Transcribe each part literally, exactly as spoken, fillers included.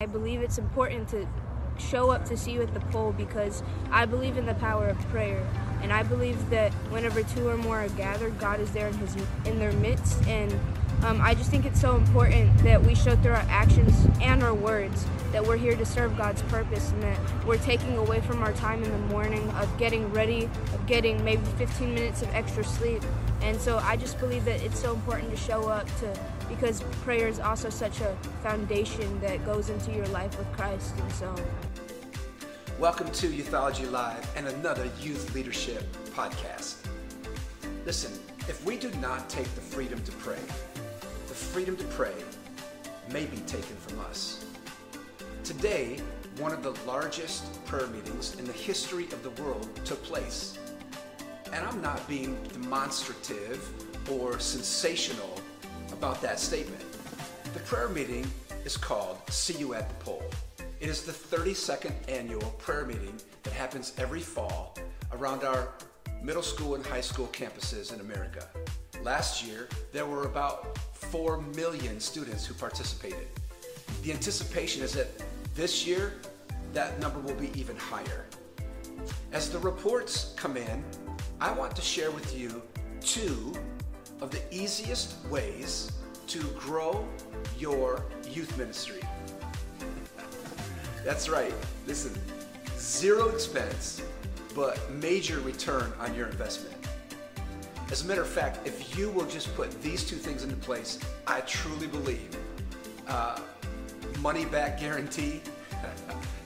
I believe it's important to show up to See You at the Pole because I believe in the power of prayer, and I believe that whenever two or more are gathered, God is there in his in their midst. And um, I just think it's so important that we show through our actions and our words that we're here to serve God's purpose, and that we're taking away from our time in the morning of getting ready, of getting maybe fifteen minutes of extra sleep. And so I just believe that it's so important to show up to, because prayer is also such a foundation that goes into your life with Christ. And so, welcome to Youthology Live and another Youth Leadership podcast. Listen, if we do not take the freedom to pray, the freedom to pray may be taken from us. Today, one of the largest prayer meetings in the history of the world took place. And I'm not being demonstrative or sensational about that statement. The prayer meeting is called See You at the Pole. It is the thirty-second annual prayer meeting that happens every fall around our middle school and high school campuses in America. Last year, there were about four million students who participated. The anticipation is that this year, that number will be even higher. As the reports come in, I want to share with you two of the easiest ways to grow your youth ministry. That's right, listen, zero expense, but major return on your investment. As a matter of fact, if you will just put these two things into place, I truly believe uh, money back guarantee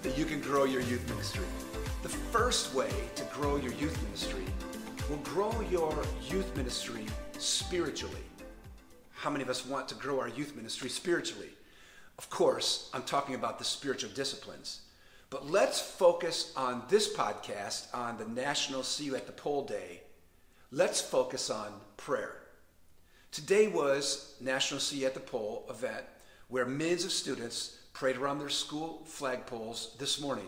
that you can grow your youth ministry. The first way to grow your youth ministry will grow your youth ministry spiritually. How many of us want to grow our youth ministry spiritually? Of course, I'm talking about the spiritual disciplines. But let's focus on this podcast on the National See You at the Pole Day. Let's focus on prayer. Today was National See You at the Pole event where millions of students prayed around their school flagpoles this morning,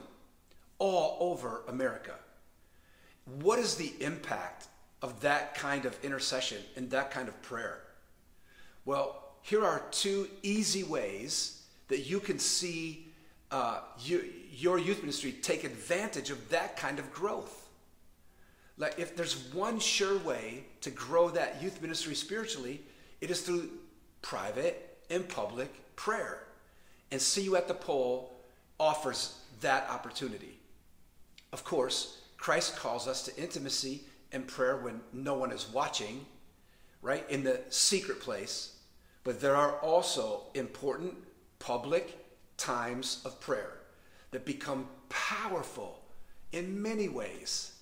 all over America. What is the impact of that kind of intercession and that kind of prayer? Well, here are two easy ways that you can see uh, you, your youth ministry take advantage of that kind of growth. Like, if there's one sure way to grow that youth ministry spiritually, it is through private and public prayer. And See You at the Pole offers that opportunity. Of course, Christ calls us to intimacy and prayer when no one is watching, right? In the secret place. But there are also important public times of prayer that become powerful in many ways.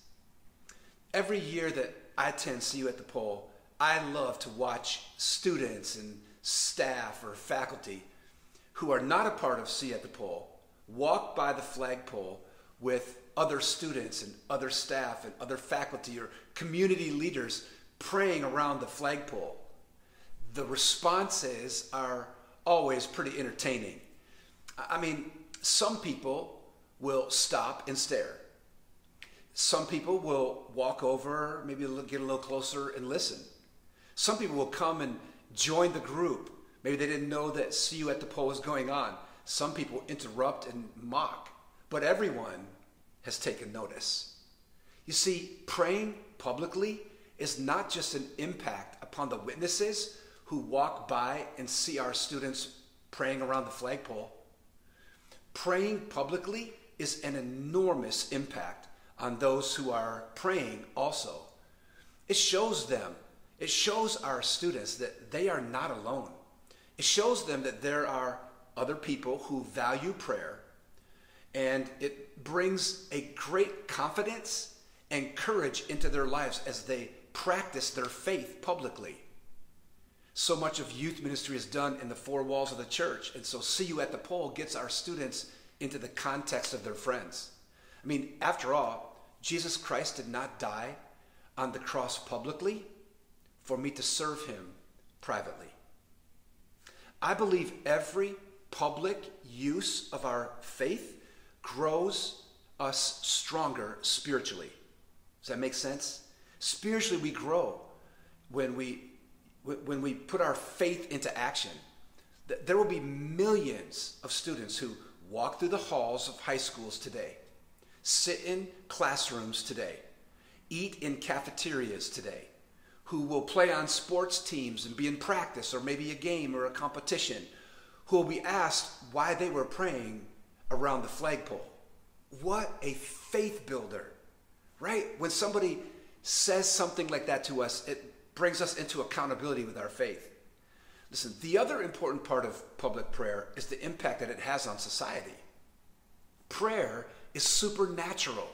Every year that I attend See You at the Pole, I love to watch students and staff or faculty who are not a part of See You at the Pole walk by the flagpole with other students and other staff and other faculty or community leaders praying around the flagpole. The responses are always pretty entertaining. I mean, some people will stop and stare. Some people will walk over, maybe get a little closer and listen. Some people will come and join the group. Maybe they didn't know that See You at the Pole was going on. Some people interrupt and mock, but everyone has taken notice. You see, praying publicly is not just an impact upon the witnesses who walk by and see our students praying around the flagpole. Praying publicly is an enormous impact on those who are praying also. It shows them, it shows our students that they are not alone. It shows them that there are other people who value prayer, and it brings a great confidence and courage into their lives as they practice their faith publicly. So much of youth ministry is done in the four walls of the church, and so See You at the Pole gets our students into the context of their friends. I mean, after all, Jesus Christ did not die on the cross publicly for me to serve him privately. I believe every public use of our faith grows us stronger spiritually. Does that make sense? Spiritually, we grow when we when we put our faith into action. There will be millions of students who walk through the halls of high schools today, sit in classrooms today, eat in cafeterias today, who will play on sports teams and be in practice or maybe a game or a competition, who will be asked why they were praying around the flagpole. What a faith builder, right? When somebody says something like that to us, it brings us into accountability with our faith. Listen, the other important part of public prayer is the impact that it has on society. Prayer is supernatural,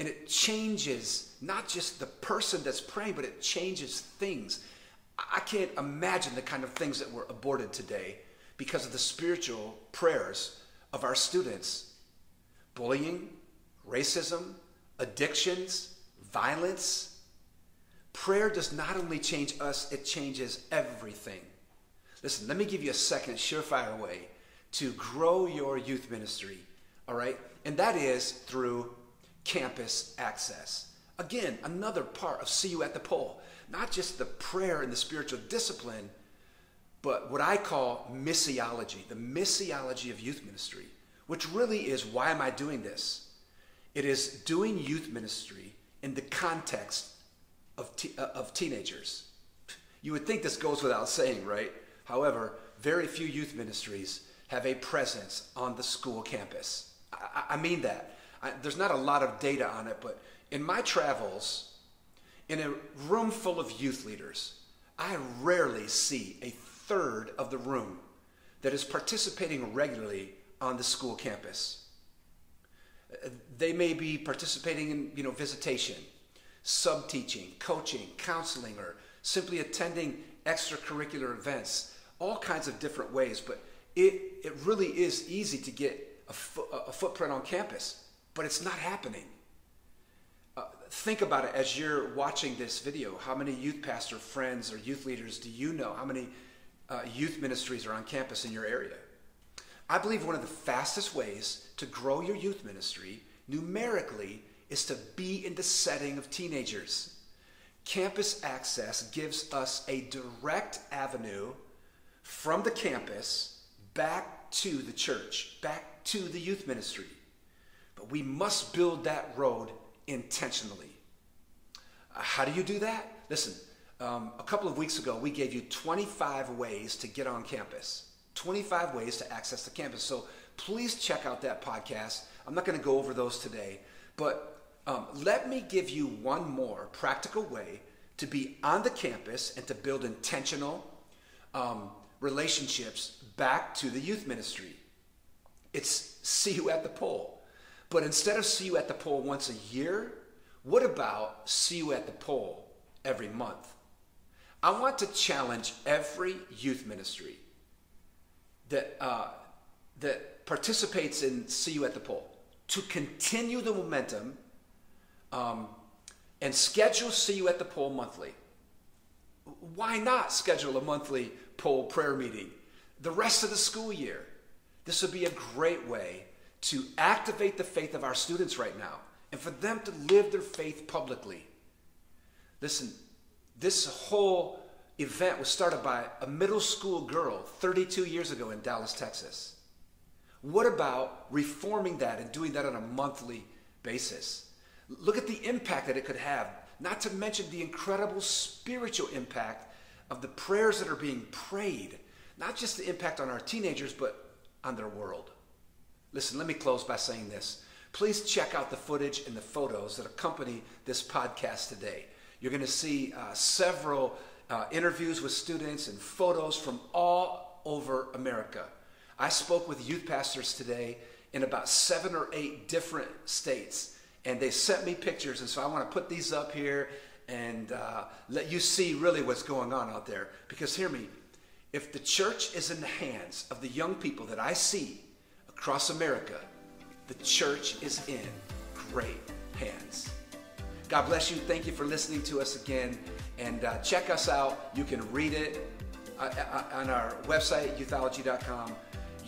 and it changes not just the person that's praying, but it changes things. I can't imagine the kind of things that were aborted today because of the spiritual prayers of our students. Bullying, racism, addictions, violence. Prayer does not only change us, it changes everything. Listen, let me give you a second surefire way to grow your youth ministry, all right? And that is through campus access. Again, another part of See You at the Pole. Not just the prayer and the spiritual discipline, but what I call missiology, the missiology of youth ministry, which really is, why am I doing this? It is doing youth ministry in the context of, te uh, of teenagers. You would think this goes without saying, right? However, very few youth ministries have a presence on the school campus. I, I mean that. I, there's not a lot of data on it, but in my travels, in a room full of youth leaders, I rarely see a third of the room that is participating regularly on the school campus. They may be participating in, you know, visitation, sub-teaching, coaching, counseling, or simply attending extracurricular events, all kinds of different ways, but it, it really is easy to get a, fo a footprint on campus, but it's not happening. Uh, think about it as you're watching this video. How many youth pastor friends or youth leaders do you know? How many uh, youth ministries are on campus in your area? I believe one of the fastest ways to grow your youth ministry numerically is to be in the setting of teenagers. Campus access gives us a direct avenue from the campus back to the church, back to the youth ministry. But we must build that road intentionally. How do you do that? Listen, um, a couple of weeks ago, we gave you twenty-five ways to get on campus. twenty-five ways to access the campus. So please check out that podcast. I'm not going to go over those today, but um, let me give you one more practical way to be on the campus and to build intentional um, relationships back to the youth ministry. It's See You at the Pole. But instead of See You at the Pole once a year, what about See You at the Pole every month? I want to challenge every youth ministry that, uh, that participates in See You at the Pole to continue the momentum um, and schedule See You at the Pole monthly. Why not schedule a monthly pole prayer meeting the rest of the school year? This would be a great way to activate the faith of our students right now and for them to live their faith publicly. Listen, this whole event was started by a middle school girl thirty-two years ago in Dallas, Texas. What about reforming that and doing that on a monthly basis? Look at the impact that it could have, not to mention the incredible spiritual impact of the prayers that are being prayed, not just the impact on our teenagers, but on their world. Listen, let me close by saying this. Please check out the footage and the photos that accompany this podcast today. You're going to see uh, several Uh, interviews with students and photos from all over America. I spoke with youth pastors today in about seven or eight different states, and they sent me pictures, and so I want to put these up here and uh, let you see really what's going on out there. Because hear me, if the church is in the hands of the young people that I see across America, the church is in great hands. God bless you. Thank you for listening to us again. And uh, check us out. You can read it uh, uh, on our website, youthology dot com.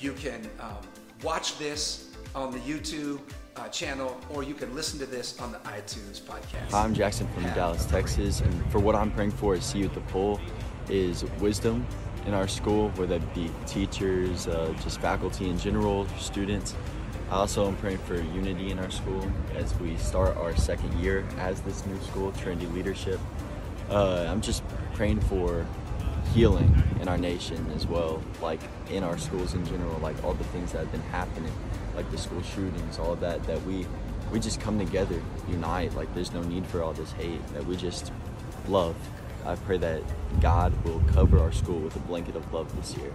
You can um, watch this on the YouTube uh, channel, or you can listen to this on the iTunes podcast. Hi, I'm Jackson from Dallas, Texas. And for what I'm praying for at See You at the Pole is wisdom in our school, whether that be teachers, uh, just faculty in general, students. I also am praying for unity in our school as we start our second year as this new school, Trinity Leadership. Uh, I'm just praying for healing in our nation as well, like in our schools in general, like all the things that have been happening, like the school shootings, all of that, that we, we just come together, unite, like there's no need for all this hate, that we just love. I pray that God will cover our school with a blanket of love this year.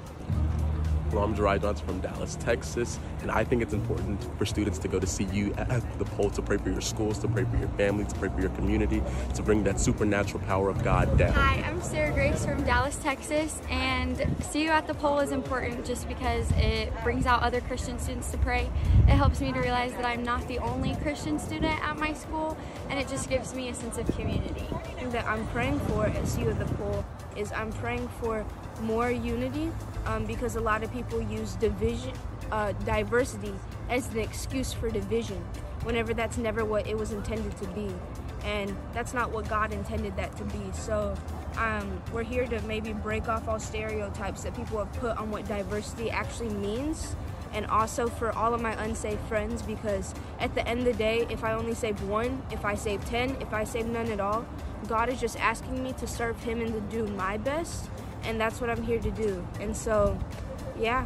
Well, I'm Jeriah Johnson from Dallas, Texas, and I think it's important for students to go to See You at the Pole, to pray for your schools, to pray for your family, to pray for your community, to bring that supernatural power of God down. Hi, I'm Sarah Grace from Dallas, Texas, and See You at the Pole is important just because it brings out other Christian students to pray. It helps me to realize that I'm not the only Christian student at my school, and it just gives me a sense of community. The thing that I'm praying for at See You at the Pole is I'm praying for more unity, um, because a lot of people use division, uh, diversity as an excuse for division, whenever that's never what it was intended to be. And that's not what God intended that to be. So um, we're here to maybe break off all stereotypes that people have put on what diversity actually means. And also for all of my unsafe friends, because at the end of the day, if I only save one, if I save ten, if I save none at all, God is just asking me to serve him and to do my best. And that's what I'm here to do. And so, yeah.